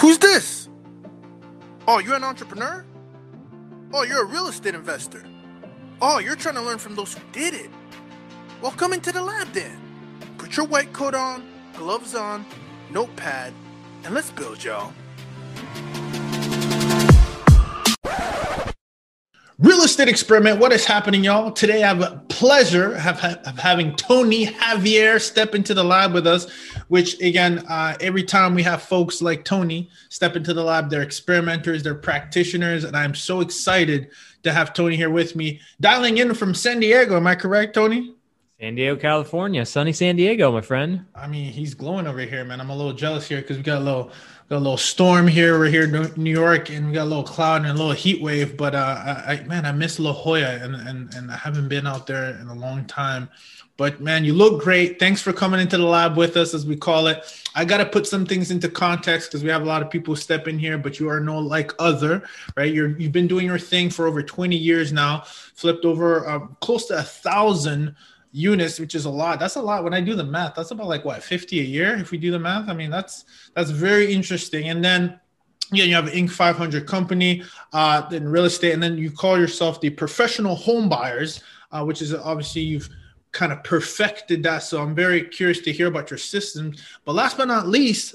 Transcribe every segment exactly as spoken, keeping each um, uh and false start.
Who's this? Oh, you're an entrepreneur? Oh, you're a real estate investor? Oh, you're trying to learn from those who did it? Well, come into the lab then. Put your white coat on, gloves on, notepad, and let's build, y'all. Real estate experiment, what is happening, y'all? Today I have a pleasure of, of having Tony Javier step into the lab with us, which again, uh, every time we have folks like Tony step into the lab, they're experimenters, they're practitioners, and I'm so excited to have Tony here with me. Dialing in from San Diego, am I correct, Tony? San Diego, California, sunny San Diego, my friend. I mean, he's glowing over here, man. I'm a little jealous here because we got a little... Got a little storm here. We're here in New York, and we got a little cloud and a little heat wave. But uh, I, I, man, I miss La Jolla, and and and I haven't been out there in a long time. But man, you look great. Thanks for coming into the lab with us, as we call it. I gotta put some things into context because we have a lot of people step in here, but you are no like other, right? You're you've been doing your thing for over twenty years now. Flipped over uh, close to a thousand. Units, which is a lot. That's a lot. When I do the math, that's about like what, fifty a year if we do the math. I mean, that's that's very interesting. And then, yeah, you have an Inc five hundred company uh, in real estate, and then you call yourself the professional home buyers, uh, which is obviously you've kind of perfected that. So I'm very curious to hear about your systems. But last but not least,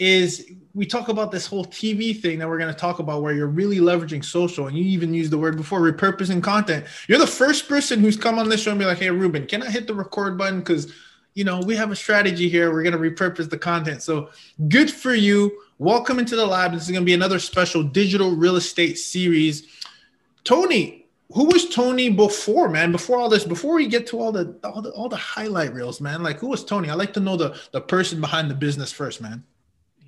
is we talk about this whole T V thing that we're going to talk about, where you're really leveraging social, and you even used the word before, repurposing content. You're the first person who's come on this show and be like, hey, Ruben, can I hit the record button? Because, you know, we have a strategy here. We're going to repurpose the content. So good for you. Welcome into the lab. This is going to be another special digital real estate series. Tony, who was Tony before, man? Before all this, before we get to all the, all the, all the highlight reels, man, like who was Tony? I like to know the, the person behind the business first, man.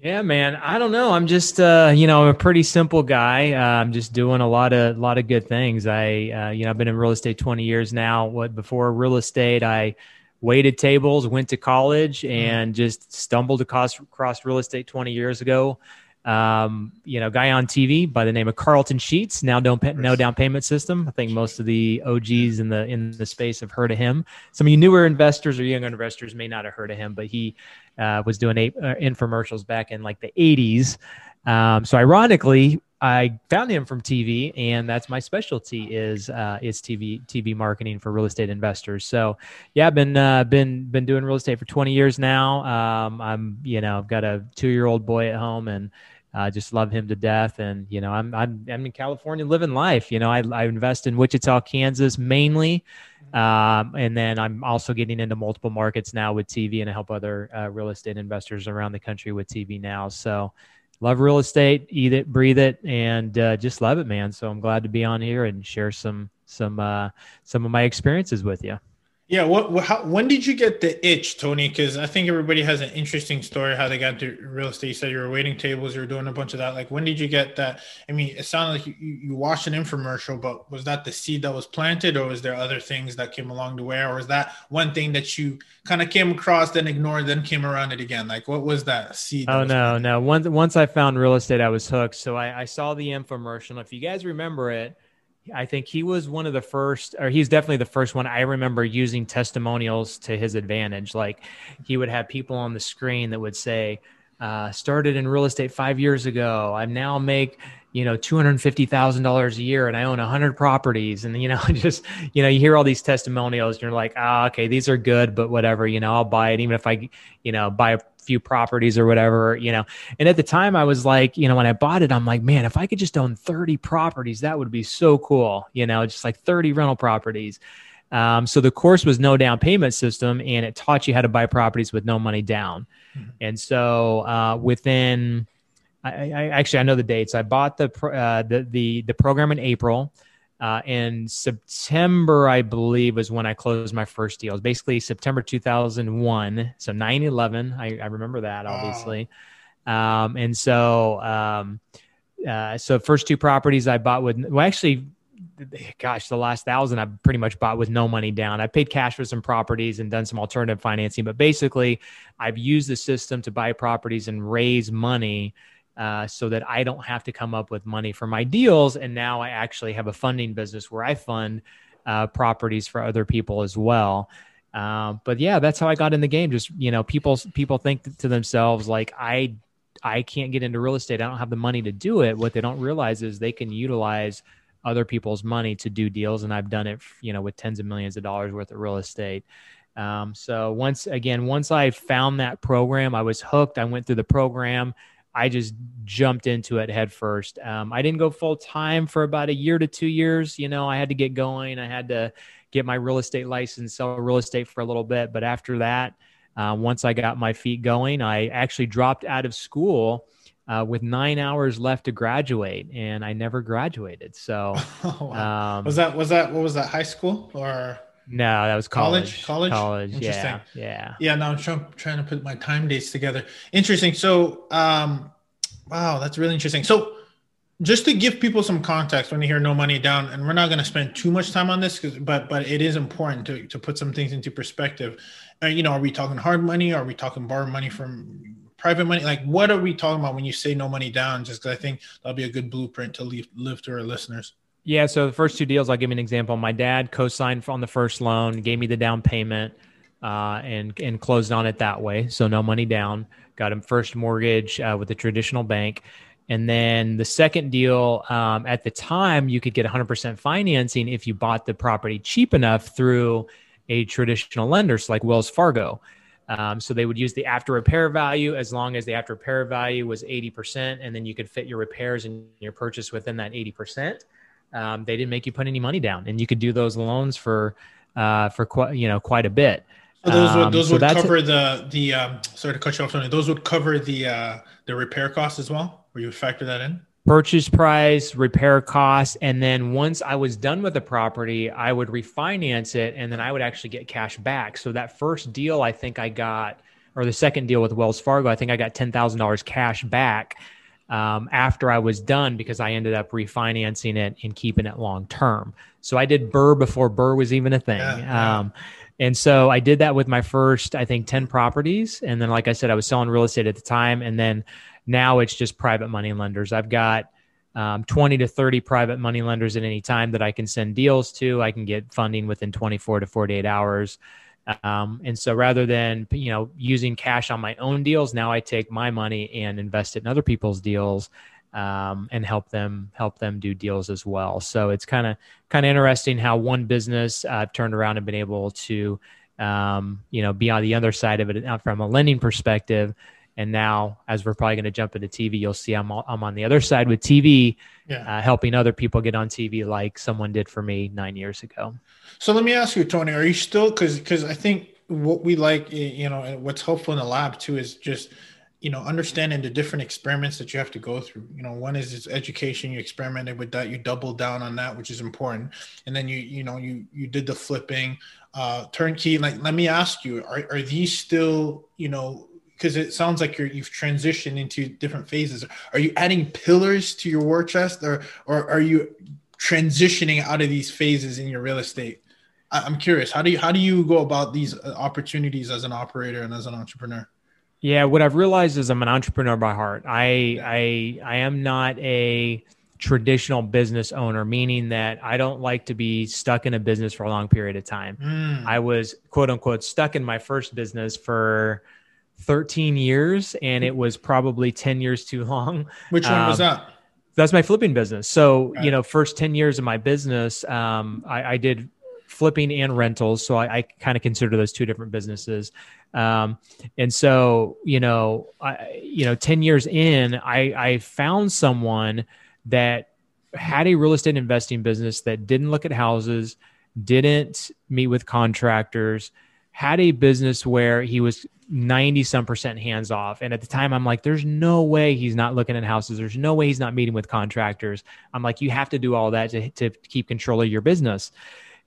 Yeah, man. I don't know. I'm just, uh, you know, I'm a pretty simple guy. Uh, I'm just doing a lot of, lot of good things. I, uh, you know, I've been in real estate twenty years now. What before real estate, I waited tables, went to college, and just stumbled across, across real estate twenty years ago. Um, you know, guy on T V by the name of Carlton Sheets, now don't pay, no down payment system. I think most of the O Gs in the, in the space have heard of him. Some of you newer investors or younger investors may not have heard of him, but he, uh, was doing a, uh, infomercials back in like the eighties. Um, so ironically, I found him from T V, and that's my specialty is, uh, is T V, T V marketing for real estate investors. So yeah, I've been, uh, been, been doing real estate for twenty years now. Um, I'm, you know, I've got a two-year-old boy at home, and, I uh, just love him to death. And, you know, I'm, I'm, I'm in California living life. You know, I, I invest in Wichita, Kansas mainly. Um, and then I'm also getting into multiple markets now with T V, and I help other uh, real estate investors around the country with T V now. So love real estate, eat it, breathe it, and uh, just love it, man. So I'm glad to be on here and share some, some, uh, some of my experiences with you. Yeah. What, what, how, when did you get the itch, Tony? Because I think everybody has an interesting story how they got to real estate. You said you were waiting tables, you were doing a bunch of that. Like, when did you get that? I mean, it sounded like you, you watched an infomercial, but was that the seed that was planted, or was there other things that came along the way? Or was that one thing that you kind of came across, then ignored, then came around it again? Like, what was that seed? That oh, was no, planted? no. Once, once I found real estate, I was hooked. So I, I saw the infomercial. If you guys remember it, I think he was one of the first, or he's definitely the first one I remember using testimonials to his advantage. Like, he would have people on the screen that would say, uh, started in real estate five years ago. I now make, you know, two hundred fifty thousand dollars a year, and I own a hundred properties. And, you know, just, you know, you hear all these testimonials and you're like, ah, oh, okay, these are good, but whatever, you know, I'll buy it. Even if I, you know, buy a few properties or whatever, you know. And at the time I was like, you know, when I bought it, I'm like, man, if I could just own thirty properties, that would be so cool. You know, just like thirty rental properties. Um, so the course was no down payment system, and it taught you how to buy properties with no money down. Mm-hmm. And so, uh, within, I, I actually, I know the dates. I bought the, uh, the, the, the program in April, uh, and September, I believe, was when I closed my first deals, basically September two thousand one. So nine eleven. I, I remember that, obviously. Wow. Um, and so, um, uh, so first two properties I bought with, well, actually, gosh, the last thousand I pretty much bought with no money down. I paid cash for some properties and done some alternative financing, but basically I've used the system to buy properties and raise money, uh, so that I don't have to come up with money for my deals. And now I actually have a funding business where I fund, uh, properties for other people as well. Um, but yeah, that's how I got in the game. Just, you know, people, people think to themselves, like, I I can't get into real estate, I don't have the money to do it, what they don't realize is they can utilize other people's money to do deals. And I've done it, you know, with tens of millions of dollars worth of real estate. Um, so once again, once I found that program, I was hooked. I went through the program. I just jumped into it head first. Um, I didn't go full time for about a year to two years. You know, I had to get going. I had to get my real estate license, sell real estate for a little bit. But after that, uh, once I got my feet going, I actually dropped out of school Uh, with nine hours left to graduate, and I never graduated. So oh, wow. um, was that, was that, what was that, high school or? No, that was college. College? College, college. Yeah. Yeah. Yeah. Now I'm trying, trying to put my time dates together. Interesting. So, um, wow, that's really interesting. So just to give people some context when they hear no money down, and we're not going to spend too much time on this, but, but it is important to, to put some things into perspective. Uh, you know, are we talking hard money? Or are we talking borrowed money from private money? Like, what are we talking about when you say no money down? Just because I think that'll be a good blueprint to leave, live to our listeners. Yeah. So the first two deals, I'll give you an example. My dad co-signed on the first loan, gave me the down payment, uh, and, and closed on it that way. So no money down, got him first mortgage uh, with a traditional bank. And then the second deal, um, at the time you could get one hundred percent financing if you bought the property cheap enough through a traditional lender, so like Wells Fargo. Um, so they would use the after repair value as long as the after repair value was eighty percent, and then you could fit your repairs and your purchase within that eighty percent. Um, they didn't make you put any money down, and you could do those loans for, uh, for quite, you know, quite a bit. So those would, those um, so would cover it. the, the, um, sorry to cut you off, Tony. Those would cover the, uh, the repair costs as well, where you would factor that in? Purchase price, repair costs. And then once I was done with the property, I would refinance it, and then I would actually get cash back. So that first deal, I think I got, or the second deal with Wells Fargo, I think I got ten thousand dollars cash back um, after I was done, because I ended up refinancing it and keeping it long-term. So I did B R R R R before B R R R R was even a thing. Yeah. Um, and so I did that with my first, I think, ten properties. And then, like I said, I was selling real estate at the time. And then now it's just private money lenders. I've got um, twenty to thirty private money lenders at any time that I can send deals to. I can get funding within twenty-four to forty-eight hours. Um, and so rather than, you know, using cash on my own deals, now I take my money and invest it in other people's deals um, and help them, help them do deals as well. So it's kind of, kind of interesting how one business I've uh, turned around and been able to, um, you know, be on the other side of it now from a lending perspective. And now, as we're probably going to jump into T V, you'll see I'm I'm on the other side with T V, yeah. uh, helping other people get on T V like someone did for me nine years ago. So let me ask you, Tony, are you still, because because I think what we like, you know, and what's helpful in the lab too is just, you know, understanding the different experiments that you have to go through. You know, one is it's education. You experimented with that. You doubled down on that, which is important. And then you, you know, you, you did the flipping uh, turnkey. Like, let me ask you, are, are these still, you know, because it sounds like you're, you've transitioned into different phases. Are you adding pillars to your war chest, or, or are you transitioning out of these phases in your real estate? I'm curious, how do you, how do you go about these opportunities as an operator and as an entrepreneur? Yeah. What I've realized is I'm an entrepreneur by heart. I, yeah. I, I am not a traditional business owner, meaning that I don't like to be stuck in a business for a long period of time. Mm. I was quote unquote stuck in my first business for thirteen years, and it was probably ten years too long. Which one um, was that? That's my flipping business. So, you know, first ten years of my business, um, I, I did flipping and rentals. So I, I kind of consider those two different businesses. Um, and so, you know, I, you know, ten years in, I, I found someone that had a real estate investing business that didn't look at houses, didn't meet with contractors, had a business where he was ninety some percent hands off. And at the time I'm like, there's no way he's not looking at houses. There's no way he's not meeting with contractors. I'm like, you have to do all that to, to keep control of your business.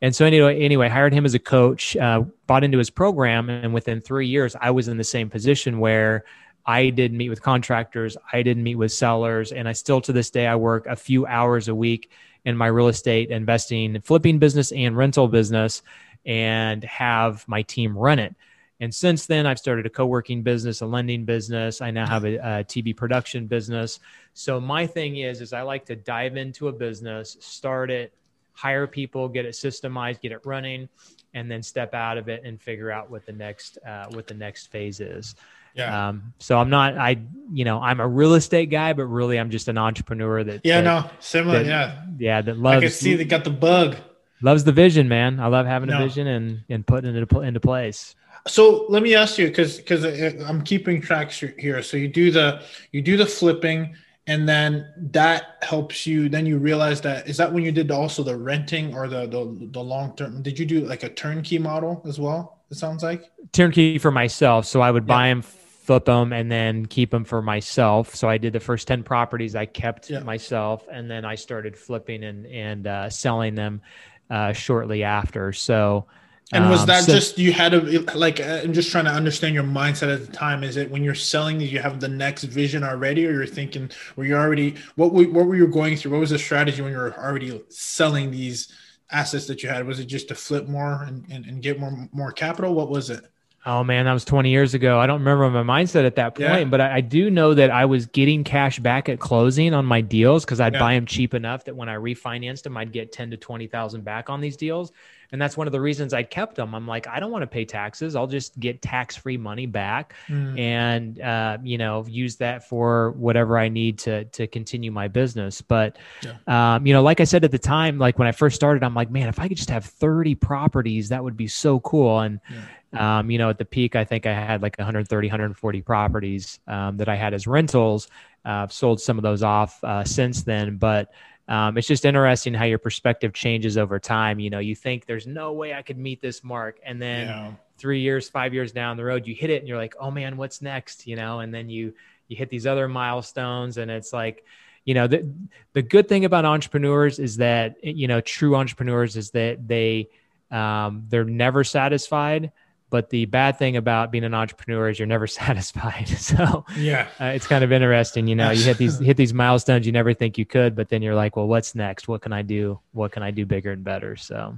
And so anyway, anyway, hired him as a coach, uh, bought into his program. And within three years, I was in the same position where I didn't meet with contractors. I didn't meet with sellers. And I still, to this day, I work a few hours a week in my real estate investing, flipping business and rental business, and have my team run it. And since then, I've started a co-working business, a lending business. I now have a, a T V production business. So my thing is, is I like to dive into a business, start it, hire people, get it systemized, get it running. and then step out of it and figure out what the next, uh, what the next phase is. Yeah. Um, so I'm not, I, you know, I'm a real estate guy, but really I'm just an entrepreneur that, yeah, that, no, similar. That, yeah. Yeah. That loves, I can see they got the bug. Loves the vision, man. I love having no. a vision and, and putting it into place. So let me ask you, cause, cause I'm keeping track here. So you do the, you do the flipping, and then that helps you, then you realize that, is that when you did also the renting or the, the, the long-term, did you do like a turnkey model as well? It sounds like turnkey for myself. So I would yeah. buy them, flip them, and then keep them for myself. So I did the first ten properties I kept yeah. myself, and then I started flipping and, and, uh, selling them, uh, shortly after. So, and was that um, so, just, you had a, like, I'm just trying to understand your mindset at the time. Is it when you're selling, do you have the next vision already, or you're thinking, were you already, what were, what were you going through? What was the strategy when you were already selling these assets that you had? Was it just to flip more and, and, and get more, more capital? What was it? Oh man, that was twenty years ago. I don't remember my mindset at that point, yeah. but I, I do know that I was getting cash back at closing on my deals, because I'd yeah. buy them cheap enough that when I refinanced them, I'd get ten to twenty thousand back on these deals, and that's one of the reasons I kept them. I'm like, I don't want to pay taxes. I'll just get tax-free money back, mm. and uh, you know, use that for whatever I need to to continue my business. But yeah. um, you know, like I said at the time, like when I first started, I'm like, man, if I could just have thirty properties, that would be so cool. And yeah. Um, you know, at the peak, I think I had like one hundred thirty, one hundred forty properties um, that I had as rentals. Uh, I've sold some of those off uh, since then, but um, it's just interesting how your perspective changes over time. You know, you think there's no way I could meet this mark, and then yeah. three years, five years down the road, you hit it, and you're like, oh man, what's next? You know, and then you you hit these other milestones, and it's like, you know, the the good thing about entrepreneurs is that, you know, true entrepreneurs is that they um, they're never satisfied. But the bad thing about being an entrepreneur is you're never satisfied. So yeah, uh, it's kind of interesting. You know, you hit these hit these milestones you never think you could, but then you're like, well, what's next? What can I do? What can I do bigger and better? So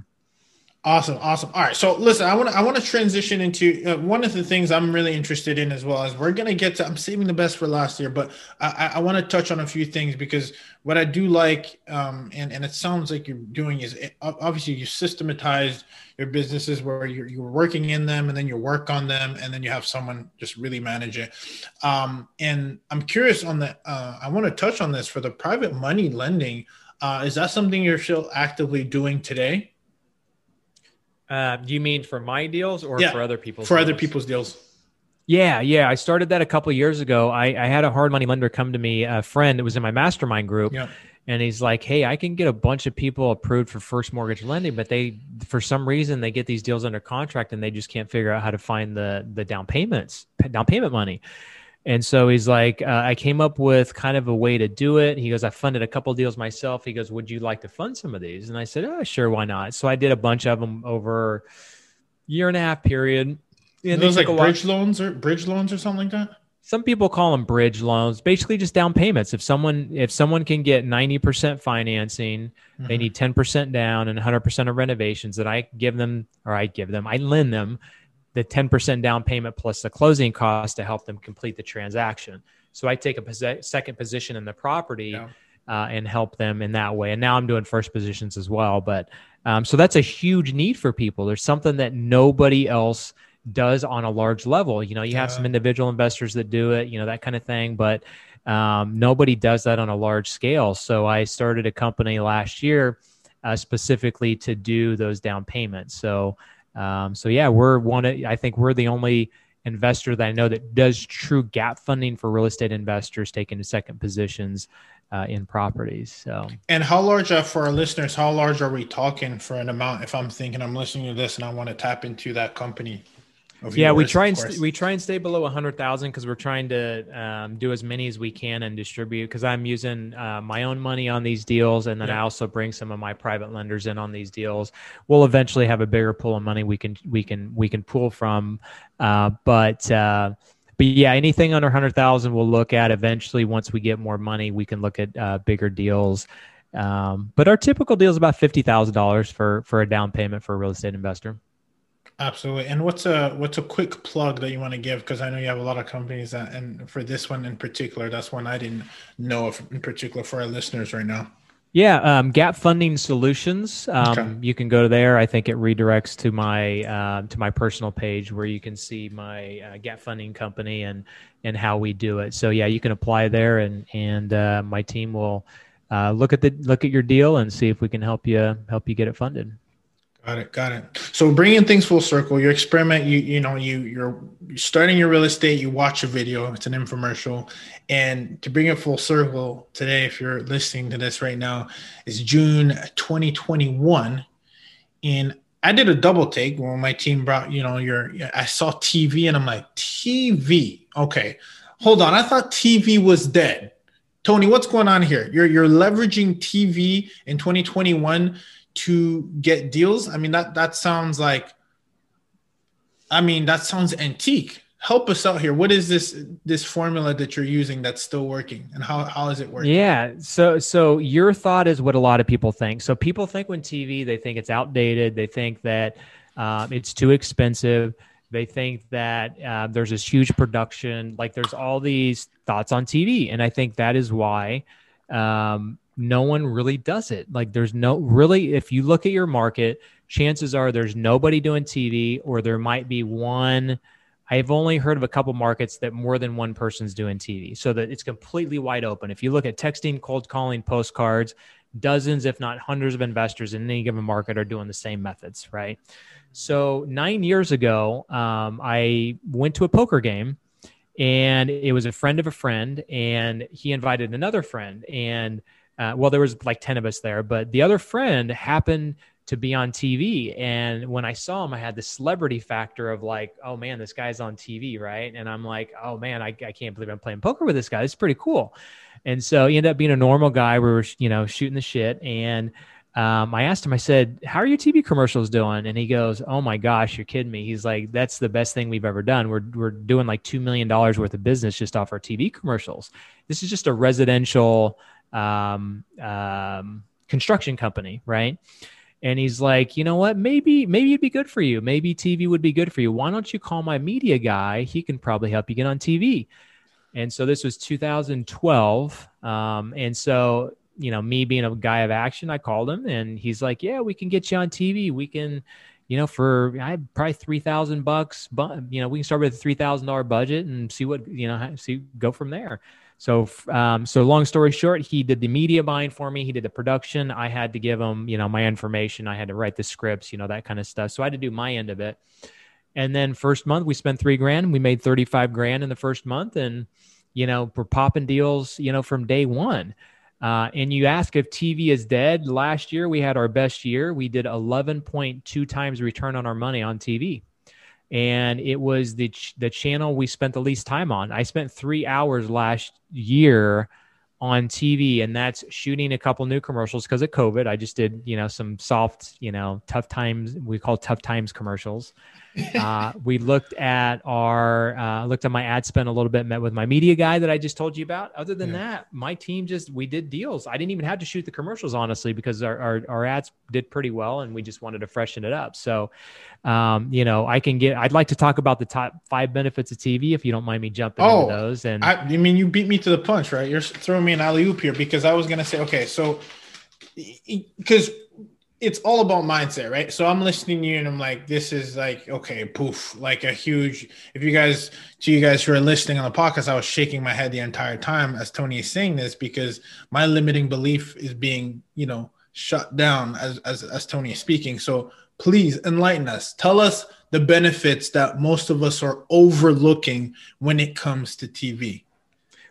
awesome, awesome. All right, so listen, I want to I want to transition into uh, one of the things I'm really interested in as well. Is we're gonna get to I'm saving the best for last year, but I, I want to touch on a few things, because what I do like, um, and and it sounds like you're doing is it, obviously you systematized your businesses where you're, you're working in them, and then you work on them, and then you have someone just really manage it. Um, and I'm curious on the, uh, I want to touch on this for the private money lending. Uh, is that something you're still actively doing today? Uh, do you mean for my deals or yeah, for other people's for deals? other people's deals? Yeah. Yeah. I started that a couple of years ago. I, I had a hard money lender come to me, a friend that was in my mastermind group. Yeah. And he's like, hey, I can get a bunch of people approved for first mortgage lending, but they, for some reason, they get these deals under contract and they just can't figure out how to find the the down payments, down payment money. And so he's like, uh, I came up with kind of a way to do it. He goes, I funded a couple of deals myself. He goes, would you like to fund some of these? And I said, oh, sure, why not? So I did a bunch of them over a year and a half period. And those like bridge loans or bridge loans or something like that? Some people call them bridge loans, basically just down payments. If someone if someone can get ninety percent financing, mm-hmm. they need ten percent down and one hundred percent of renovations that I give them, or I give them, I lend them the ten percent down payment plus the closing costs to help them complete the transaction. So I take a pos- second position in the property yeah. uh, and help them in that way. And now I'm doing first positions as well. But um, so that's a huge need for people. There's something that nobody else does on a large level. You know, you have yeah. some individual investors that do it, you know, that kind of thing, but um, nobody does that on a large scale. So I started a company last year uh, specifically to do those down payments. So, um, so yeah, we're one, of, I think we're the only investor that I know that does true gap funding for real estate investors taking second positions uh, in properties. So, and how large are, for our listeners, how large are we talking for an amount? If I'm thinking I'm listening to this and I want to tap into that company. Yeah, we try and st- we try and stay below a hundred thousand because we're trying to um, do as many as we can and distribute. Because I'm using uh, my own money on these deals, and then yeah. I also bring some of my private lenders in on these deals. We'll eventually have a bigger pool of money we can we can we can pull from. Uh, but uh, but yeah, anything under a hundred thousand we'll look at eventually. Once we get more money, we can look at uh, bigger deals. Um, but our typical deal is about fifty thousand dollars for for a down payment for a real estate investor. Absolutely. And what's a what's a quick plug that you want to give? Because I know you have a lot of companies that, and for this one in particular, that's one I didn't know of in particular for our listeners right now. Yeah, um, Gap Funding Solutions. Um, okay. You can go there. I think it redirects to my uh, to my personal page where you can see my uh, Gap Funding company and and how we do it. So yeah, you can apply there, and and uh, my team will uh, look at the look at your deal and see if we can help you help you get it funded. Got it. Got it. So bringing things full circle, you experiment, you, you know, you, you're starting your real estate, you watch a video, it's an infomercial, and to bring it full circle today, if you're listening to this right now, is June twenty twenty-one. And I did a double take when my team brought, you know, your, I saw T V and I'm like, T V. Okay. Hold on. I thought T V was dead. Tony, what's going on here? You're, you're leveraging T V in twenty twenty-one to get deals. I mean, that, that sounds like, I mean, that sounds antique. Help us out here. What is this, this formula that you're using that's still working, and how, how is it working? Yeah. So, so your thought is what a lot of people think. So people think when T V, they think it's outdated. They think that um, it's too expensive. They think that uh, there's this huge production. Like there's all these thoughts on T V. And I think that is why, um, no one really does it. Like there's no really, if you look at your market, chances are there's nobody doing T V, or there might be one. I've only heard of a couple markets that more than one person's doing T V, so that it's completely wide open. If you look at texting, cold calling, postcards, dozens, if not hundreds of investors in any given market are doing the same methods. Right. So nine years ago, um, I went to a poker game, and it was a friend of a friend, and he invited another friend, and Uh, well, there was like ten of us there, but the other friend happened to be on T V. And when I saw him, I had the celebrity factor of like, oh man, this guy's on T V. Right. And I'm like, oh man, I, I can't believe I'm playing poker with this guy. It's pretty cool. And so he ended up being a normal guy. We were, you know, shooting the shit. And um, I asked him, I said, how are your T V commercials doing? And he goes, oh my gosh, you're kidding me. He's like, that's the best thing we've ever done. We're, we're doing like two million dollars worth of business just off our T V commercials. This is just a residential Um, um, construction company. Right. And he's like, you know what, maybe, maybe it'd be good for you. Maybe T V would be good for you. Why don't you call my media guy? He can probably help you get on T V. And so this was two thousand twelve. Um, and so, you know, me being a guy of action, I called him, and he's like, yeah, we can get you on T V. We can, you know, for I probably three thousand bucks, but you know, we can start with a three thousand dollars budget and see what, you know, see, go from there. So, um, so long story short, he did the media buying for me. He did the production. I had to give him, you know, my information. I had to write the scripts, you know, that kind of stuff. So I had to do my end of it. And then first month we spent three grand. We made thirty-five grand in the first month, and, you know, we're popping deals, you know, from day one. Uh, and you ask if T V is dead. Last year we had our best year. We did eleven point two times return on our money on T V. And it was the ch- the channel we spent the least time on. I spent three hours last year on T V, and that's shooting a couple new commercials because of COVID. I just did, you know, some soft, you know, tough times. We call tough times commercials. Uh, we looked at our, uh, looked at my ad spend a little bit, met with my media guy that I just told you about. Other than yeah. that, my team just, we did deals. I didn't even have to shoot the commercials, honestly, because our, our, our ads did pretty well, and we just wanted to freshen it up. So, um, you know, I can get, I'd like to talk about the top five benefits of T V, if you don't mind me jumping oh, into those. And I, I mean, you beat me to the punch, right? You're throwing me an alley-oop here, because I was going to say, okay, so because it's all about mindset, right? So I'm listening to you and I'm like, this is like, okay, poof, like a huge, if you guys, to you guys who are listening on the podcast, I was shaking my head the entire time as Tony is saying this, because my limiting belief is being, you know, shut down as, as, as Tony is speaking. So please enlighten us. Tell us the benefits that most of us are overlooking when it comes to T V.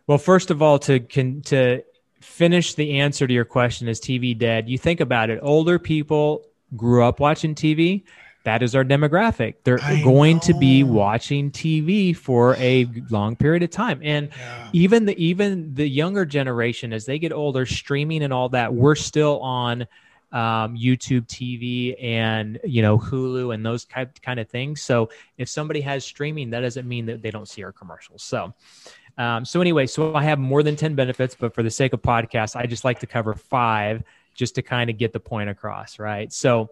Well, first of all, to can, to finish the answer to your question, is T V dead? You think about it. Older people grew up watching T V. That is our demographic. They're I going know. to be watching T V for a long period of time. And yeah. even the even the younger generation, as they get older, streaming and all that, we're still on um, YouTube T V and, you know, Hulu and those kind kind of things. So if somebody has streaming, that doesn't mean that they don't see our commercials. So. Um, so anyway, so I have more than ten benefits, but for the sake of podcast, I just like to cover five just to kind of get the point across. Right. So,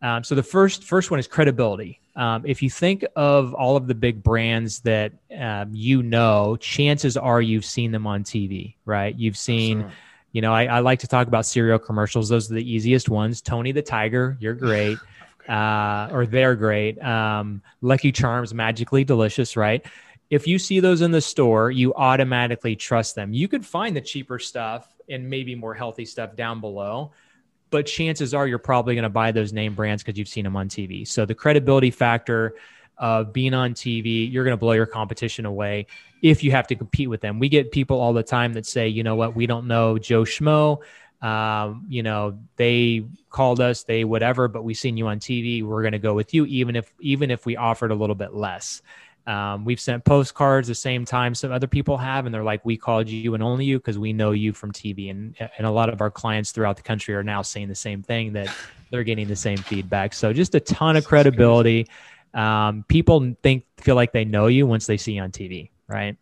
um, so the first, first one is credibility. Um, if you think of all of the big brands that, um, you know, chances are you've seen them on T V, right? You've seen, You know, I, I like to talk about cereal commercials. Those are the easiest ones. Tony the Tiger, you're great. Uh, or they're great. Um, Lucky Charms, magically delicious, right? If you see those in the store, you automatically trust them. You could find the cheaper stuff and maybe more healthy stuff down below, but chances are you're probably going to buy those name brands because you've seen them on T V. So the credibility factor of being on T V, you're going to blow your competition away if you have to compete with them. We get people all the time that say, you know what, we don't know Joe Schmo. Um, you know, they called us, they whatever, but we seen you on T V. We're going to go with you, even if even if we offered a little bit less. Um, we've sent postcards the same time some other people have, and they're like, we called you and only you because we know you from T V. And, and a lot of our clients throughout the country are now saying the same thing, that they're getting the same feedback. So just a ton of credibility. Um, people think, feel like they know you once they see you on T V, right?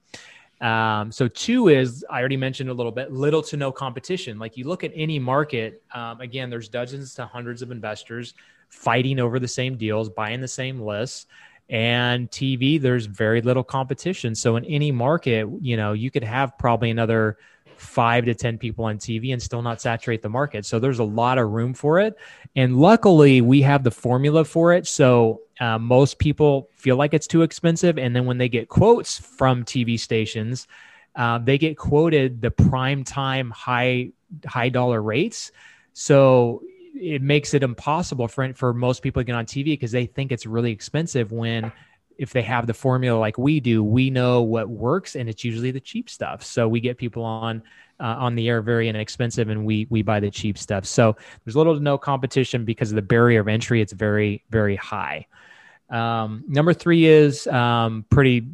Um, so two is, I already mentioned a little bit, little to no competition. Like you look at any market, um, again, there's dozens to hundreds of investors fighting over the same deals, buying the same lists. And T V, there's very little competition. So in any market, you know, you could have probably another five to ten people on T V and still not saturate the market. So there's a lot of room for it. And luckily we have the formula for it. So uh, most people feel like it's too expensive. And then when they get quotes from T V stations, uh, they get quoted the prime time high, high dollar rates. So it makes it impossible for, for most people to get on T V because they think it's really expensive, when if they have the formula like we do, we know what works, and it's usually the cheap stuff. So we get people on uh, on the air very inexpensive, and we we buy the cheap stuff. So there's little to no competition because of the barrier of entry. It's very, very high. Um, number three is um, pretty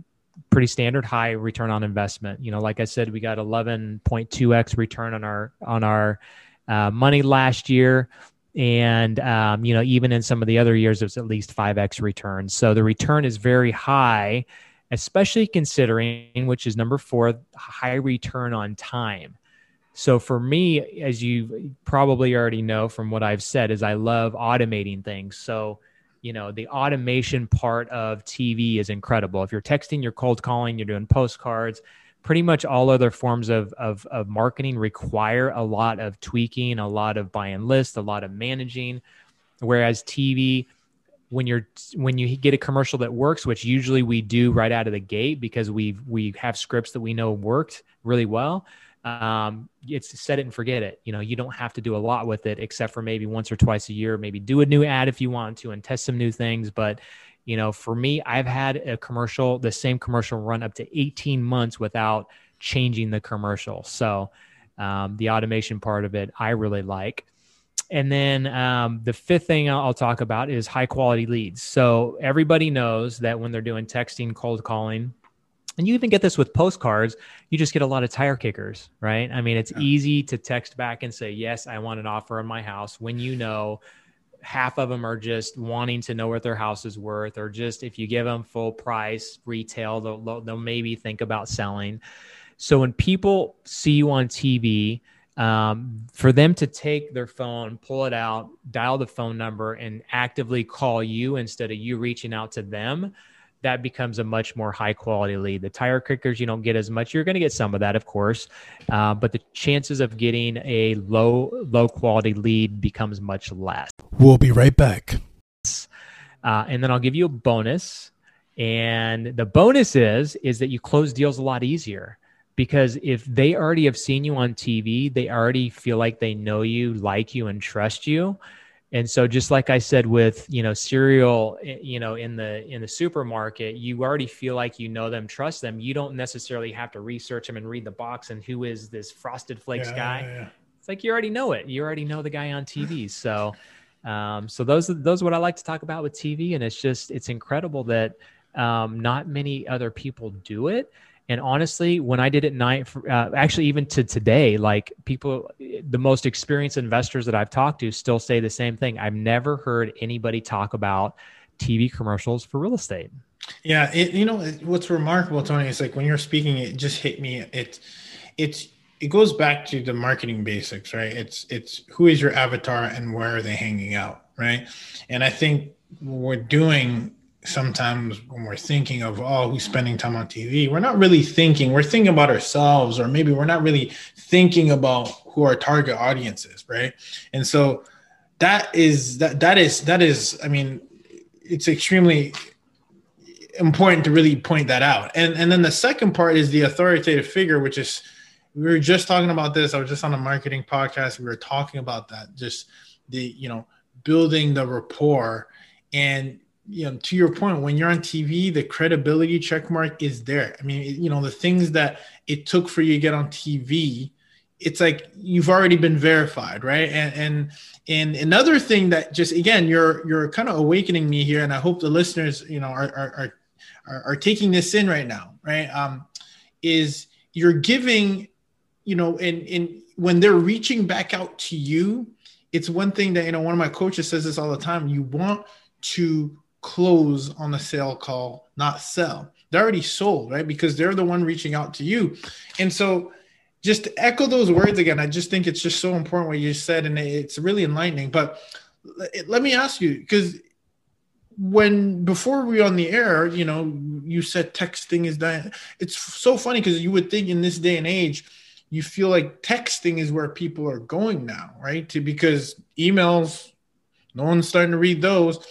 pretty standard, high return on investment. You know, like I said, we got eleven point two x return on our on our uh, money last year. And, um, you know, even in some of the other years, it was at least five x return. So the return is very high, especially considering, which is number four, high return on time. So for me, as you probably already know from what I've said, is I love automating things. So, you know, the automation part of T V is incredible. If you're texting, you're cold calling, you're doing postcards, pretty much all other forms of, of, of marketing require a lot of tweaking, a lot of buying lists, a lot of managing. Whereas T V, when you're, when you get a commercial that works, which usually we do right out of the gate because we've, we have scripts that we know worked really well. Um, it's set it and forget it. You know, you don't have to do a lot with it except for maybe once or twice a year, maybe do a new ad if you want to and test some new things. But you know, for me, I've had a commercial, the same commercial run up to eighteen months without changing the commercial. So um, the automation part of it, I really like. And then um, the fifth thing I'll talk about is high quality leads. So everybody knows that when they're doing texting, cold calling, and you even get this with postcards, you just get a lot of tire kickers, right? I mean, it's yeah. easy to text back and say, yes, I want an offer on my house, when you know half of them are just wanting to know what their house is worth, or just if you give them full price retail, they'll, they'll maybe think about selling. So when people see you on T V, um, for them to take their phone, pull it out, dial the phone number, and actively call you instead of you reaching out to them, that becomes a much more high quality lead. The tire kickers, you don't get as much. You're going to get some of that, of course, uh, but the chances of getting a low, low quality lead becomes much less. We'll be right back. Uh, and then I'll give you a bonus. And the bonus is, is that you close deals a lot easier, because if they already have seen you on T V, they already feel like they know you, like you, and trust you. And so just like I said with, you know, cereal, you know, in the in the supermarket, you already feel like you know them, trust them. You don't necessarily have to research them and read the box and who is this Frosted Flakes yeah, guy. Yeah, yeah. It's like you already know it. You already know the guy on T V. So um, so those are, those are what I like to talk about with T V. And it's just, it's incredible that um, not many other people do it. And honestly, when I did it night, uh, actually even to today, like people, the most experienced investors that I've talked to still say the same thing. I've never heard anybody talk about T V commercials for real estate. Yeah. It, you know, what's remarkable, Tony, is like when you're speaking, it just hit me. It's, it's, it goes back to the marketing basics, right? It's, it's who is your avatar and where are they hanging out? Right. And I think what we're doing sometimes when we're thinking of, oh, who's spending time on T V, we're not really thinking, we're thinking about ourselves, or maybe we're not really thinking about who our target audience is, right? And so that is that that is that is I mean, it's extremely important to really point that out. And and then the second part is the authoritative figure, which is, we were just talking about this. I was just on a marketing podcast. We were talking about that, just the, you know, building the rapport. And, you know, to your point, when you're on T V, the credibility check mark is there. I mean, you know, the things that it took for you to get on T V, it's like you've already been verified, right? And and and another thing that just, again, you're you're kind of awakening me here, and I hope the listeners, you know, are are are, are taking this in right now, right? Um, is you're giving, you know, and and when they're reaching back out to you, it's one thing that, you know, one of my coaches says this all the time. You want to close on the sale call, not sell. They're already sold, right? Because they're the one reaching out to you. And so just to echo those words again, I just think it's just so important what you said, and it's really enlightening. But let me ask you, because when, before we were on the air, you know, you said texting is dying. It's so funny because you would think in this day and age, you feel like texting is where people are going now, right? To, because emails, no one's starting to read those.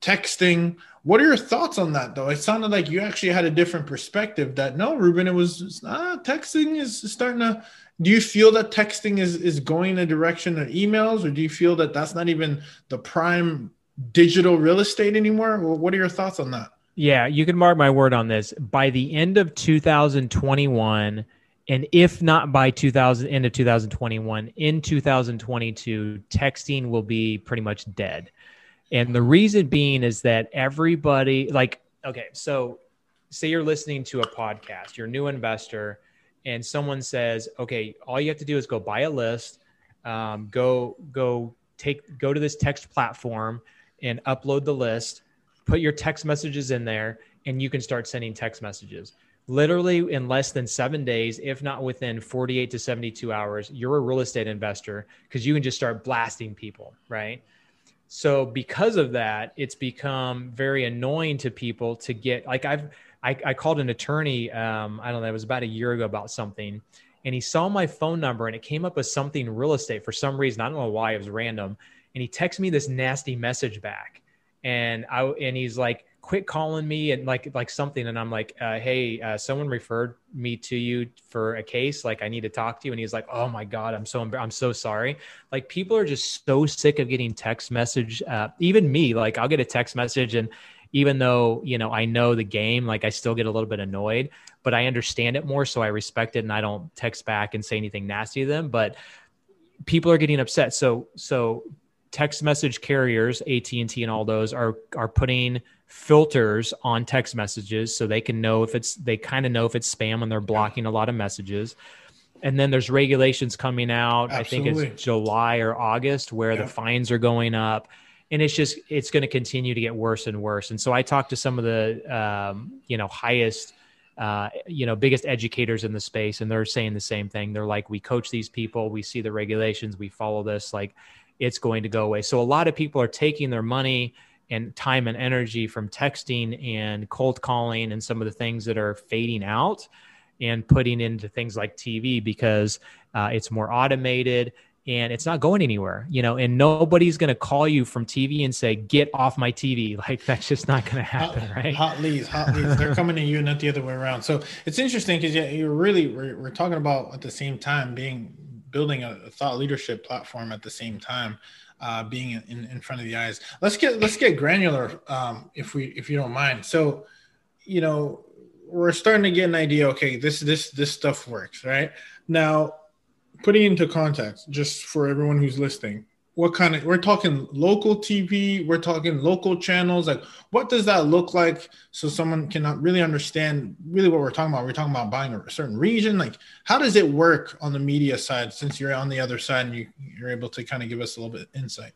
Texting. What are your thoughts on that, though? It sounded like you actually had a different perspective that, no, Ruben, it was just, ah, texting is starting to, do you feel that texting is, is going in the direction of emails, or do you feel that that's not even the prime digital real estate anymore? Well, what are your thoughts on that? Yeah, you can mark my word on this. By the end of two thousand twenty-one, and if not by two thousand, end of two thousand twenty-one, in two thousand twenty-two, texting will be pretty much dead. And the reason being is that everybody, like, okay, so say you're listening to a podcast, you're a new investor, and someone says, okay, all you have to do is go buy a list, um, go go take go to this text platform and upload the list, put your text messages in there, and you can start sending text messages. Literally in less than seven days, if not within forty-eight to seventy-two hours, you're a real estate investor, because you can just start blasting people, right? So because of that, it's become very annoying to people to get, like, I've, I, I called an attorney, um, I don't know, it was about a year ago about something, and he saw my phone number and it came up as something real estate for some reason. I don't know why, it was random. And he texted me this nasty message back, and I, and he's like, quit calling me and like, like something. And I'm like, uh, hey, uh, someone referred me to you for a case. Like, I need to talk to you. And he's like, oh my God, I'm so, I'm so sorry. Like, people are just so sick of getting text message. Uh, even me, like, I'll get a text message, and even though, you know, I know the game, like, I still get a little bit annoyed, but I understand it more. So I respect it, and I don't text back and say anything nasty to them, but people are getting upset. So, so text message carriers, A T and T and all those are, are putting filters on text messages, so they can know if it's, they kind of know if it's spam, and they're blocking a lot of messages. And then there's regulations coming out. Absolutely. I think it's July or August where yeah. the fines are going up, and it's just, it's going to continue to get worse and worse. And so I talked to some of the, um, you know, highest, uh, you know, biggest educators in the space, and they're saying the same thing. They're like, we coach these people, we see the regulations, we follow this, like, it's going to go away. So a lot of people are taking their money and time and energy from texting and cold calling and some of the things that are fading out, and putting into things like T V, because uh, it's more automated and it's not going anywhere, you know, and nobody's going to call you from T V and say, get off my T V. Like, that's just not going to happen. Hot, right. Hot leads, hot leads. They're coming to you, not the other way around. So it's interesting, because yeah, you're really, we're, we're talking about at the same time being, building a, a thought leadership platform at the same time. Uh, being in, in front of the eyes. Let's get let's get granular, um, if we if you don't mind. So, you know, we're starting to get an idea. Okay, this this this stuff works, right? Now, putting into context, just for everyone who's listening, what kind of, we're talking local T V, we're talking local channels. Like, what does that look like? So someone cannot really understand really what we're talking about. We're talking about buying a certain region. Like, how does it work on the media side, since you're on the other side and you, you're able to kind of give us a little bit of insight?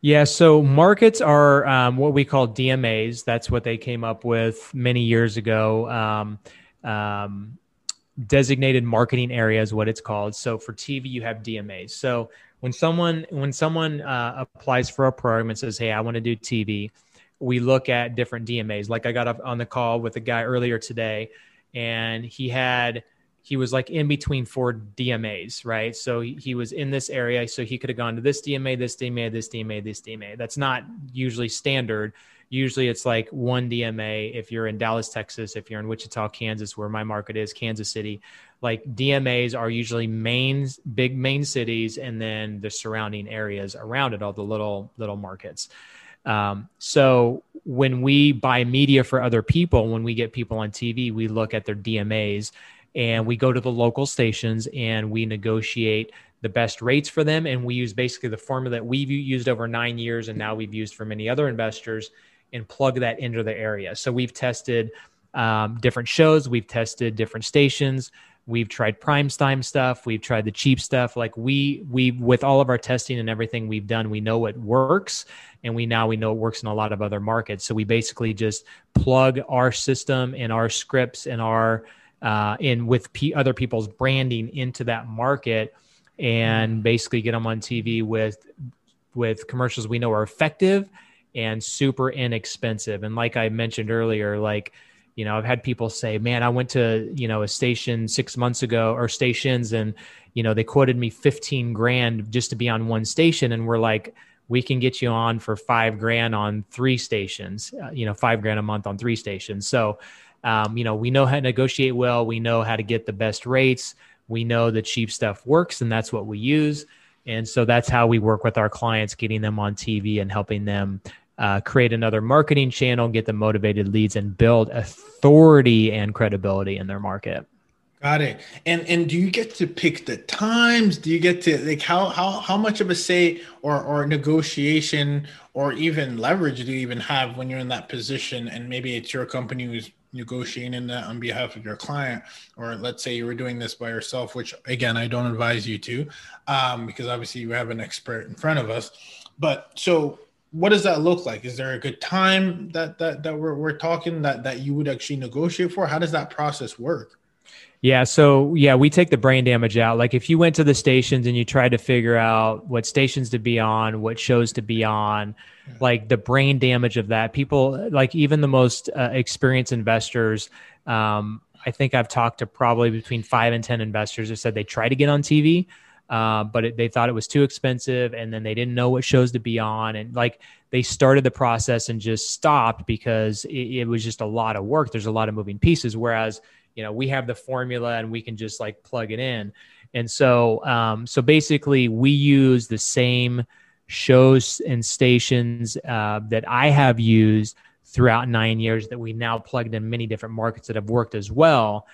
Yeah. So markets are um, what we call D M As. That's what they came up with many years ago. Um, um, designated marketing area is what it's called. So for T V, you have D M As. So when someone, when someone uh, applies for a program and says, hey, I want to do T V, we look at different D M As. Like, I got up on the call with a guy earlier today, and he had he was like in between four D M As, right? So he, he was in this area. So he could have gone to this D M A, this D M A, this D M A, this D M A. That's not usually standard. Usually it's like one D M A. If you're in Dallas, Texas, if you're in Wichita, Kansas, where my market is, Kansas City, like D M As are usually main, big main cities, and then the surrounding areas around it, all the little, little markets. Um, so when we buy media for other people, when we get people on T V, we look at their D M As and we go to the local stations and we negotiate the best rates for them. And we use basically the formula that we've used over nine years. And now we've used for many other investors, and plug that into the area. So we've tested um, different shows, we've tested different stations, we've tried prime time stuff, we've tried the cheap stuff. Like we, we, with all of our testing and everything we've done, we know it works, and we now we know it works in a lot of other markets. So we basically just plug our system and our scripts and our uh, in with p- other people's branding into that market, and basically get them on T V with with commercials we know are effective and super inexpensive. And like I mentioned earlier, like, you know, I've had people say, man, I went to, you know, a station six months ago or stations, and, you know, they quoted me fifteen grand just to be on one station. And we're like, we can get you on for five grand on three stations, uh, you know, five grand a month on three stations. So, um, you know, we know how to negotiate well, we know how to get the best rates, we know the cheap stuff works, and that's what we use. And so that's how we work with our clients, getting them on T V and helping them Uh, create another marketing channel, get the motivated leads, and build authority and credibility in their market. Got it. And and do you get to pick the times? Do you get to like how how how much of a say or or negotiation or even leverage do you even have when you're in that position? And maybe it's your company who's negotiating that on behalf of your client, or let's say you were doing this by yourself, which again I don't advise you to, um, because obviously you have an expert in front of us. But so, what does that look like? Is there a good time that that that we're we're talking that that you would actually negotiate for? How does that process work? Yeah, so yeah, we take the brain damage out. Like if you went to the stations and you tried to figure out what stations to be on, what shows to be on, yeah. Like the brain damage of that. People, like even the most uh, experienced investors, um, I think I've talked to probably between five and ten investors who said they tried to get on T V. Uh, but it, they thought it was too expensive, and then they didn't know what shows to be on. And like they started the process and just stopped because it, it was just a lot of work. There's a lot of moving pieces. Whereas, you know, we have the formula and we can just like plug it in. And so, um, so basically we use the same shows and stations uh, that I have used throughout nine years that we now plugged in many different markets that have worked as well.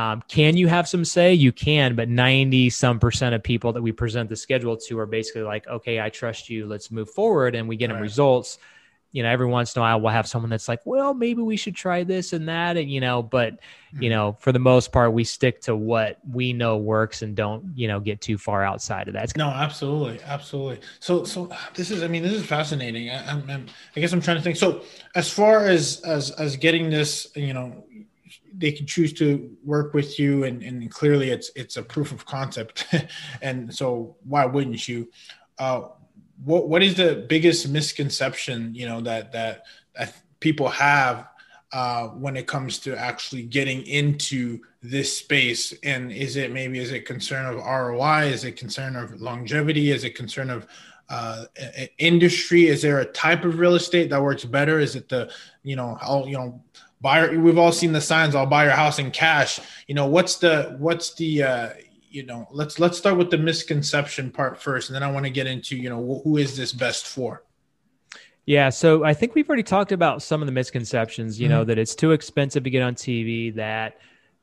Um, can you have some say? You can, but ninety some percent of people that we present the schedule to are basically like, okay, I trust you, let's move forward. And we get them right. Results. You know, every once in a while we'll have someone that's like, well, maybe we should try this and that. And, you know, but mm-hmm. you know, for the most part, we stick to what we know works and don't, you know, get too far outside of that. No, absolutely. Absolutely. So, so this is, I mean, this is fascinating. I, I'm, I'm, I guess I'm trying to think. So as far as, as, as getting this, you know, they can choose to work with you, and, and clearly it's it's a proof of concept. And so why wouldn't you? Uh, what what is the biggest misconception, you know, that that, that people have uh, when it comes to actually getting into this space? And is it maybe, is it concern of R O I? Is it concern of longevity? Is it concern of uh, industry? Is there a type of real estate that works better? Is it the, you know, all, you know, buyer, we've all seen the signs, I'll buy your house in cash. You know, what's the, what's the, uh, you know, let's, let's start with the misconception part first. And then I want to get into, you know, who is this best for? Yeah. So I think we've already talked about some of the misconceptions, you mm-hmm. know, that it's too expensive to get on T V, that,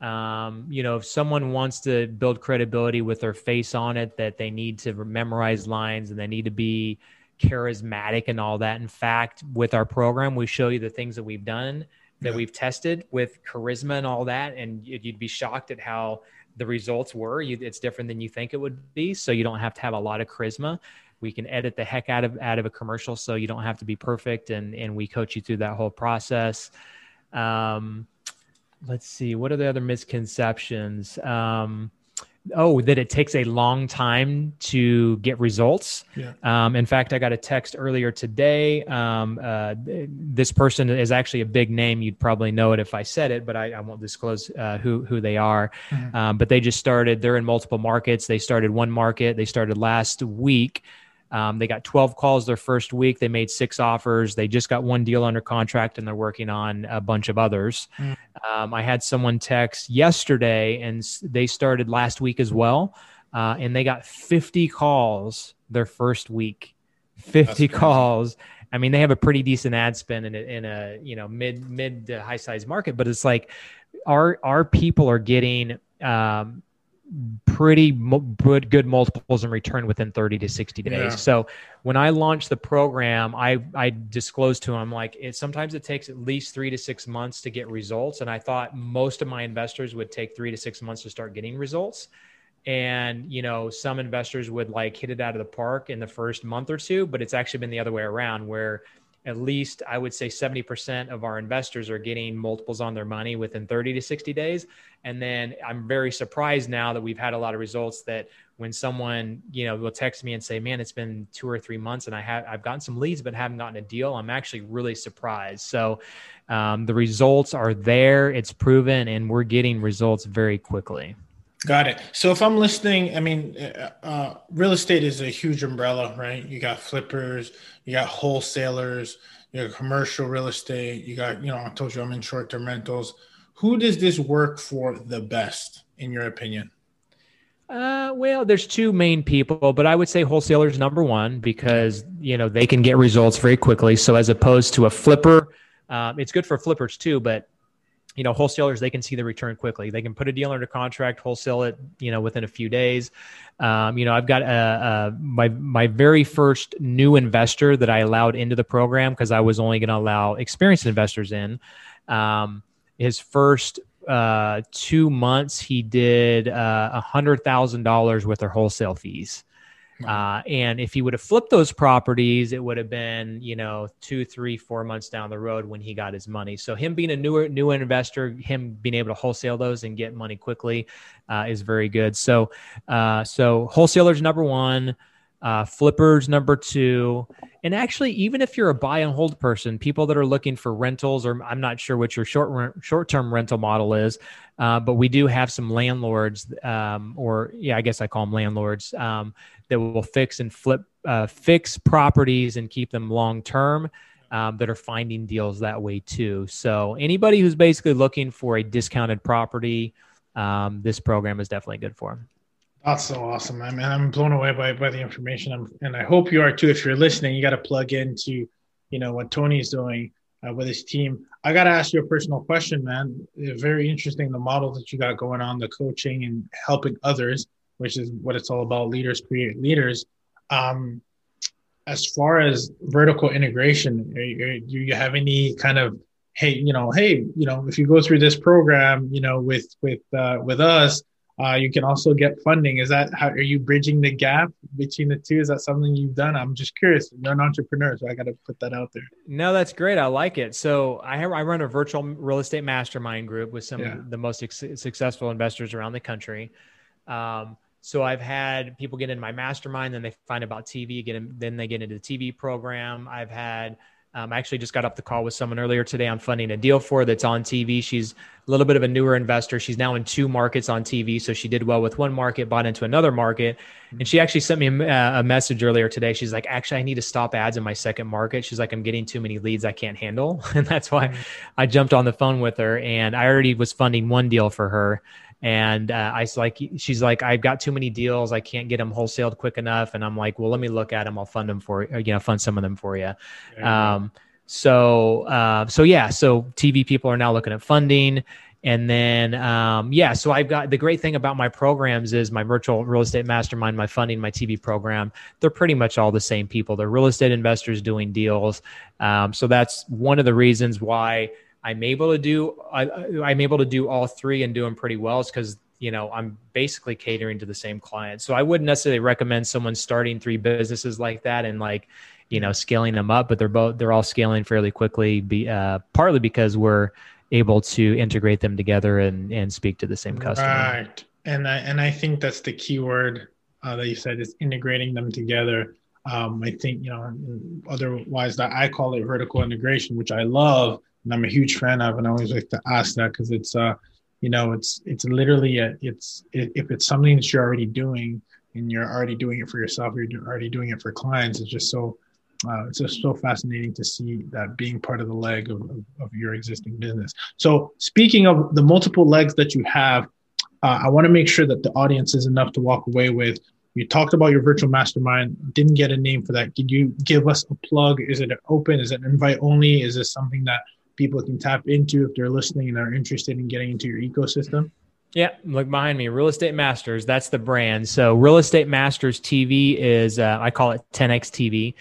um, you know, if someone wants to build credibility with their face on it, that they need to memorize lines and they need to be charismatic and all that. In fact, with our program, we show you the things that we've done that yeah. we've tested with charisma and all that. And you'd be shocked at how the results were. You, it's different than you think it would be. So you don't have to have a lot of charisma. We can edit the heck out of, out of a commercial. So you don't have to be perfect. And, and we coach you through that whole process. Um, let's see, what are the other misconceptions? Um, oh, that it takes a long time to get results. Yeah. Um, in fact, I got a text earlier today. Um, uh, this person is actually a big name. You'd probably know it if I said it, but I, I won't disclose uh, who, who they are. Mm-hmm. Um, but they just started, they're in multiple markets. They started one market. They started last week. Um, they got twelve calls their first week. They made six offers. They just got one deal under contract and they're working on a bunch of others. Mm. Um, I had someone text yesterday and they started last week as well. Uh, and they got fifty calls their first week, fifty calls. I mean, they have a pretty decent ad spend in a, in a you know, mid, mid to high size market, but it's like our, our people are getting, um, pretty good multiples in return within thirty to sixty days. Yeah. So when I launched the program, I, I disclosed to them, like it, sometimes it takes at least three to six months to get results. And I thought most of my investors would take three to six months to start getting results. And, you know, some investors would like hit it out of the park in the first month or two, but it's actually been the other way around where at least I would say seventy percent of our investors are getting multiples on their money within thirty to sixty days. And then I'm very surprised now that we've had a lot of results that when someone, you know, will text me and say, man, it's been two or three months and I have, I've gotten some leads, but haven't gotten a deal. I'm actually really surprised. So um, the results are there, it's proven, and we're getting results very quickly. Got it. So if I'm listening, I mean, uh, real estate is a huge umbrella, right? You got flippers, you got wholesalers, you got commercial real estate. You got, you know, I told you I'm in short-term rentals. Who does this work for the best, in your opinion? Uh, well, there's two main people, but I would say wholesalers number one, because, you know, they can get results very quickly. So as opposed to a flipper, um, it's good for flippers too, but you know, wholesalers, they can see the return quickly. They can put a deal under contract, wholesale it, you know, within a few days. Um, you know, I've got a, a, my my very first new investor that I allowed into the program because I was only going to allow experienced investors in. Um, his first uh, two months, he did uh, one hundred thousand dollars with their wholesale fees. Uh, and if he would have flipped those properties, it would have been, you know, two, three, four months down the road when he got his money. So him being a newer, new investor, him being able to wholesale those and get money quickly uh, is very good. So, uh, so wholesalers, number one, uh, flippers, number two, and actually, even if you're a buy and hold person, people that are looking for rentals, or I'm not sure what your short short-term rental model is, uh, but we do have some landlords um, or yeah, I guess I call them landlords um, that will fix and flip, uh, fix properties and keep them long-term um, that are finding deals that way too. So anybody who's basically looking for a discounted property, um, this program is definitely good for them. That's so awesome. I mean, I'm blown away by, by the information. I'm, and I hope you are too. If you're listening, you got to plug into, you know, what Tony's doing uh, with his team. I got to ask you a personal question, man. It's very interesting, the model that you got going on, the coaching and helping others, which is what it's all about. Leaders create leaders. Um, as far as vertical integration, are you, are, do you have any kind of, Hey, you know, Hey, you know, if you go through this program, you know, with, with, uh, with us, Uh, you can also get funding. Is that how, are you bridging the gap between the two? Is that something you've done? I'm just curious. You're an entrepreneur, so I got to put that out there. No, that's great. I like it. So I have, I run a virtual real estate mastermind group with some yeah. of the most ex- successful investors around the country. Um, so I've had people get in my mastermind, then they find about T V, get in, then they get into the T V program. I've had Um, I actually just got up the call with someone earlier today I'm funding a deal for that's on T V. She's a little bit of a newer investor. She's now in two markets on T V. So she did well with one market, bought into another market. And she actually sent me a, a message earlier today. She's like, actually, I need to stop ads in my second market. She's like, I'm getting too many leads I can't handle. And that's why I jumped on the phone with her. And I already was funding one deal for her. And uh, I was like, she's like, I've got too many deals. I can't get them wholesaled quick enough. And I'm like, well, let me look at them. I'll fund them for, you know, fund some of them for you. Yeah. Um, so, uh, so yeah, so T V people are now looking at funding. And then, um, yeah, so I've got the great thing about my programs is my virtual real estate mastermind, my funding, my T V program, they're pretty much all the same people. They're real estate investors doing deals. Um, so that's one of the reasons why I'm able to do, I, I'm able to do all three and do them pretty well, is because, you know, I'm basically catering to the same clients. So I wouldn't necessarily recommend someone starting three businesses like that and like, you know, scaling them up, but they're both, they're all scaling fairly quickly, be, uh, partly because we're able to integrate them together and, and speak to the same customer. Right. And I, and I think that's the key word uh, that you said, is integrating them together. Um, I think, you know, otherwise that I call it vertical integration, which I love and I'm a huge fan of. And I always like to ask that, because it's, uh, you know, it's, it's literally, a, it's, it, if it's something that you're already doing and you're already doing it for yourself, you're already doing it for clients. It's just so, uh, it's just so fascinating to see that being part of the leg of, of, of your existing business. So speaking of the multiple legs that you have, uh, I want to make sure that the audience is enough to walk away with. You talked about your virtual mastermind, didn't get a name for that. Could you give us a plug? Is it open? Is it invite only? Is this something that people can tap into if they're listening and are interested in getting into your ecosystem? Yeah, look behind me, Real Estate Masters, that's the brand. So Real Estate Masters T V is, uh, I call it ten X T V,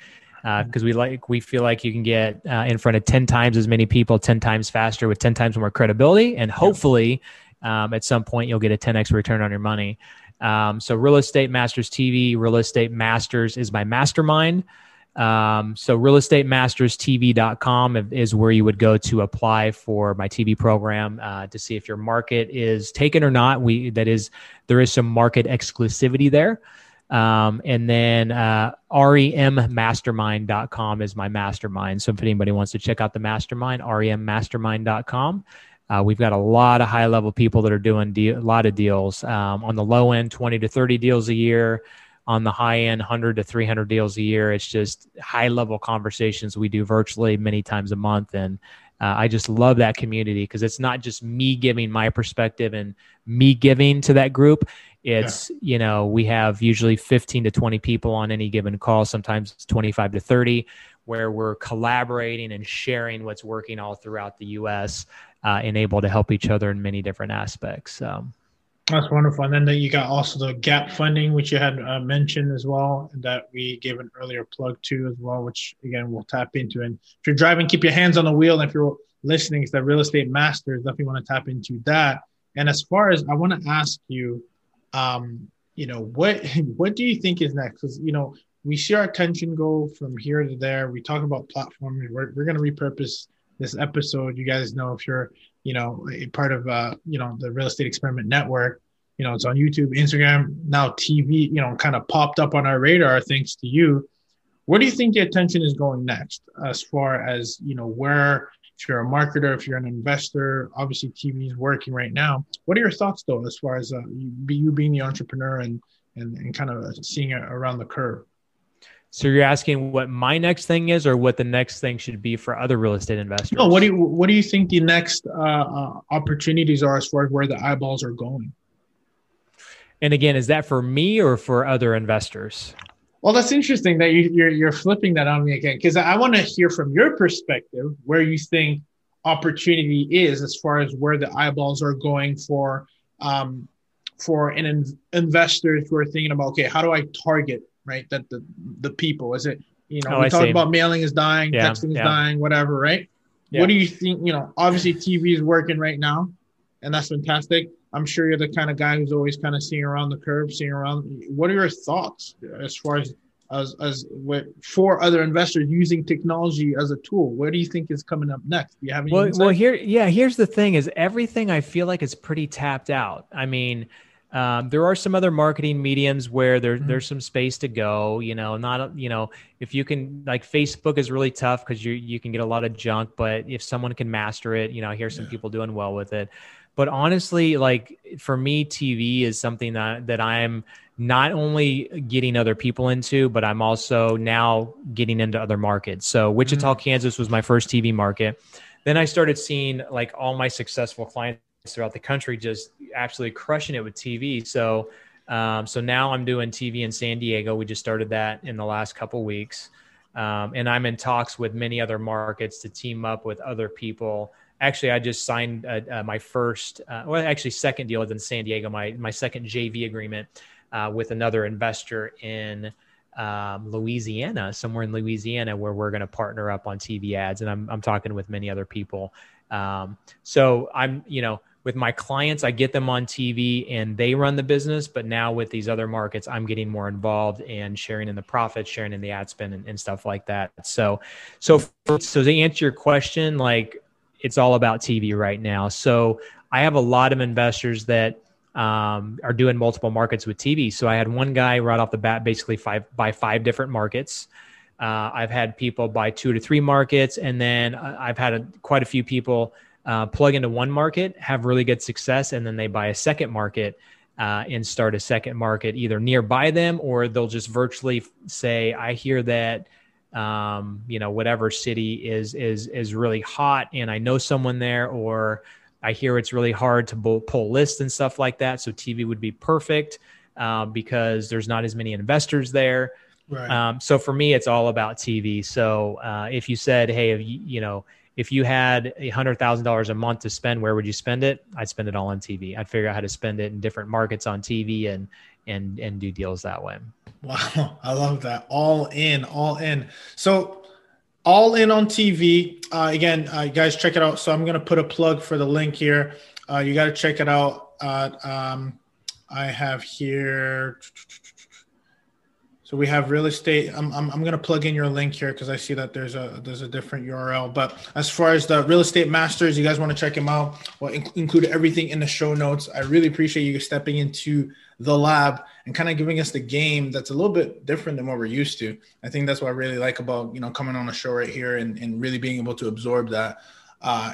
because uh, we like we feel like you can get uh, in front of ten times as many people, ten times faster, with ten times more credibility. And hopefully um, at some point you'll get a ten X return on your money. Um, so Real Estate Masters T V, Real Estate Masters is my mastermind. Um, so real estate masters T V dot com is where you would go to apply for my T V program, uh, to see if your market is taken or not. We, that is, there is some market exclusivity there. Um, and then, uh, rem mastermind dot com is my mastermind. So if anybody wants to check out the mastermind, rem mastermind dot com. Uh, we've got a lot of high level people that are doing de- a lot of deals, um, on the low end, twenty to thirty deals a year, on the high end, one hundred to three hundred deals a year. It's just high level conversations we do virtually many times a month. And uh, I just love that community, because it's not just me giving my perspective and me giving to that group. It's, yeah. you know, we have usually fifteen to twenty people on any given call. Sometimes it's twenty-five to thirty, where we're collaborating and sharing what's working all throughout the U S, uh, and able to help each other in many different aspects. So. That's wonderful. And then you got also the Gap Funding, which you had uh, mentioned as well, that we gave an earlier plug to as well, which again, we'll tap into. And if you're driving, keep your hands on the wheel. And if you're listening, it's the Real Estate Masters. Definitely want to tap into that. And as far as, I want to ask you, um, you know, what, what do you think is next? Because, you know, we see our attention go from here to there. We talk about platforms. We're, we're going to repurpose this episode. You guys know, if you're, you know, a part of, uh, you know, the Real Estate Experiment Network, you know, it's on YouTube, Instagram, now T V, you know, kind of popped up on our radar thanks to you. Where do you think the attention is going next? As far as, you know, where, if you're a marketer, if you're an investor, obviously T V is working right now. What are your thoughts though, as far as uh, you being the entrepreneur and, and, and kind of seeing it around the curve? So you're asking what my next thing is, or what the next thing should be for other real estate investors? No, what do you, what do you think the next uh, uh, opportunities are as far as where the eyeballs are going? And again, is that for me or for other investors? Well, that's interesting that you, you're you're flipping that on me again, because I want to hear from your perspective where you think opportunity is as far as where the eyeballs are going for um, for an in- investors who are thinking about, okay, how do I target? Right, that the the people, is it, you know, oh, we talk about mailing is dying, yeah, texting is yeah. dying, whatever, right? Yeah. What do you think? You know, obviously T V is working right now, and that's fantastic. I'm sure you're the kind of guy who's always kind of seeing around the curve, seeing around. What are your thoughts as far as as as with, for other investors using technology as a tool? What do you think is coming up next? Do you have any? Well, well, here, yeah, here's the thing: is everything I feel like is pretty tapped out. I mean. Um, there are some other marketing mediums where there, mm-hmm. there's some space to go, you know, not, you know, if you can, like Facebook is really tough because you, you can get a lot of junk, but if someone can master it, you know, I hear some yeah. people doing well with it. But honestly, like for me, T V is something that, that I'm not only getting other people into, but I'm also now getting into other markets. So Wichita, mm-hmm. Kansas was my first T V market. Then I started seeing like all my successful clients throughout the country, just absolutely crushing it with T V. So, um, so now I'm doing T V in San Diego. We just started that in the last couple of weeks. Um, and I'm in talks with many other markets to team up with other people. Actually, I just signed uh, uh, my first, uh, well, actually second deal in San Diego, my, my second J V agreement uh, with another investor in um, Louisiana, somewhere in Louisiana, where we're going to partner up on T V ads. And I'm, I'm talking with many other people. Um, so I'm, you know, with my clients, I get them on T V and they run the business. But now with these other markets, I'm getting more involved and sharing in the profits, sharing in the ad spend and, and stuff like that. So, so, for, so to answer your question, like it's all about T V right now. So I have a lot of investors that um, are doing multiple markets with T V. So I had one guy right off the bat, basically five by five different markets. Uh, I've had people buy two to three markets. And then I've had a, quite a few people uh, plug into one market, have really good success. And then they buy a second market uh, and start a second market either nearby them, or they'll just virtually say, I hear that, um, you know, whatever city is, is, is really hot and I know someone there, or I hear it's really hard to bo- pull lists and stuff like that. So T V would be perfect uh, because there's not as many investors there. Right. Um, so for me, it's all about T V. So uh, if you said, hey, if you, you know, if you had one hundred thousand dollars a month to spend, where would you spend it? I'd spend it all on T V. I'd figure out how to spend it in different markets on T V and and and do deals that way. Wow. I love that. All in, all in. So all in on T V. Uh, again, uh, you guys check it out. So I'm going to put a plug for the link here. Uh, you got to check it out. Uh, um, I have here... So we have real estate. I'm I'm, I'm going to plug in your link here because I see that there's a there's a different U R L. But as far as the Real Estate Masters, you guys want to check them out. We'll in- include everything in the show notes. I really appreciate you stepping into the lab and kind of giving us the game that's a little bit different than what we're used to. I think that's what I really like about, you know, coming on a show right here and, and really being able to absorb that,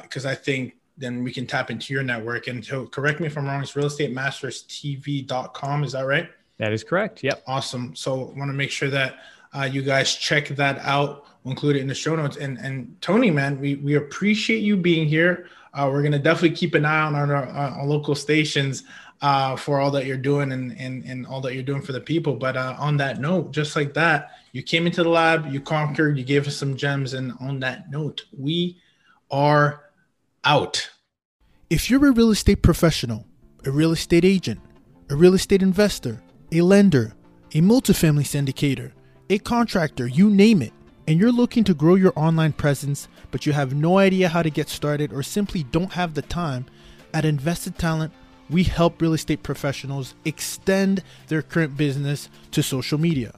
because uh, I think then we can tap into your network. And so correct me if I'm wrong, it's real estate masters t v dot com. Is that right? That is correct. Yep. Awesome. So I want to make sure that uh, you guys check that out. We'll include it in the show notes. And and Tony, man, we, we appreciate you being here. Uh, we're going to definitely keep an eye on our, our, our local stations uh, for all that you're doing and, and, and all that you're doing for the people. But uh, on that note, just like that, you came into the lab, you conquered, you gave us some gems. And on that note, we are out. If you're a real estate professional, a real estate agent, a real estate investor, a lender, a multifamily syndicator, a contractor, you name it, and you're looking to grow your online presence, but you have no idea how to get started or simply don't have the time, at Invested Talent, we help real estate professionals extend their current business to social media.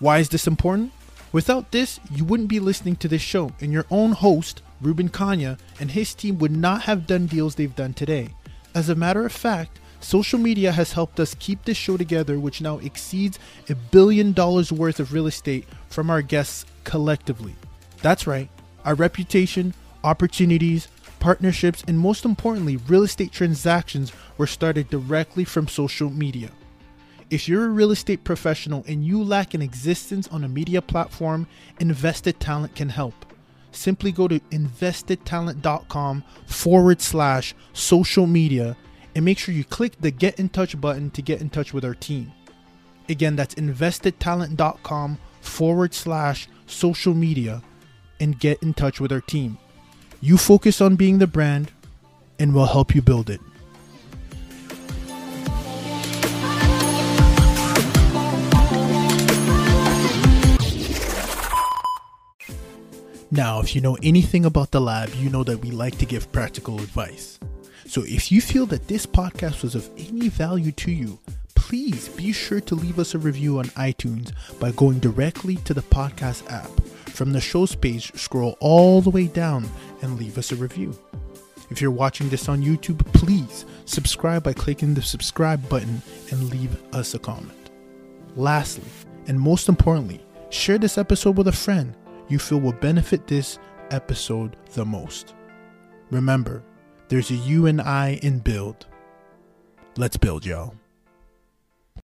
Why is this important? Without this, you wouldn't be listening to this show, and your own host, Ruben Kanya, and his team would not have done deals they've done today. As a matter of fact, social media has helped us keep this show together, which now exceeds a billion dollars worth of real estate from our guests collectively. That's right. Our reputation, opportunities, partnerships, and most importantly, real estate transactions were started directly from social media. If you're a real estate professional and you lack an existence on a media platform, Invested Talent can help. Simply go to invested talent dot com forward slash social media and make sure you click the Get in Touch button to get in touch with our team. Again, that's invested talent dot com forward slash social media and get in touch with our team. You focus on being the brand and we'll help you build it. Now, if you know anything about the lab, you know that we like to give practical advice. So if you feel that this podcast was of any value to you, please be sure to leave us a review on iTunes by going directly to the podcast app. From the show's page, scroll all the way down and leave us a review. If you're watching this on YouTube, please subscribe by clicking the subscribe button and leave us a comment. Lastly, and most importantly, share this episode with a friend you feel will benefit this episode the most. Remember, there's a you and I in build. Let's build, y'all.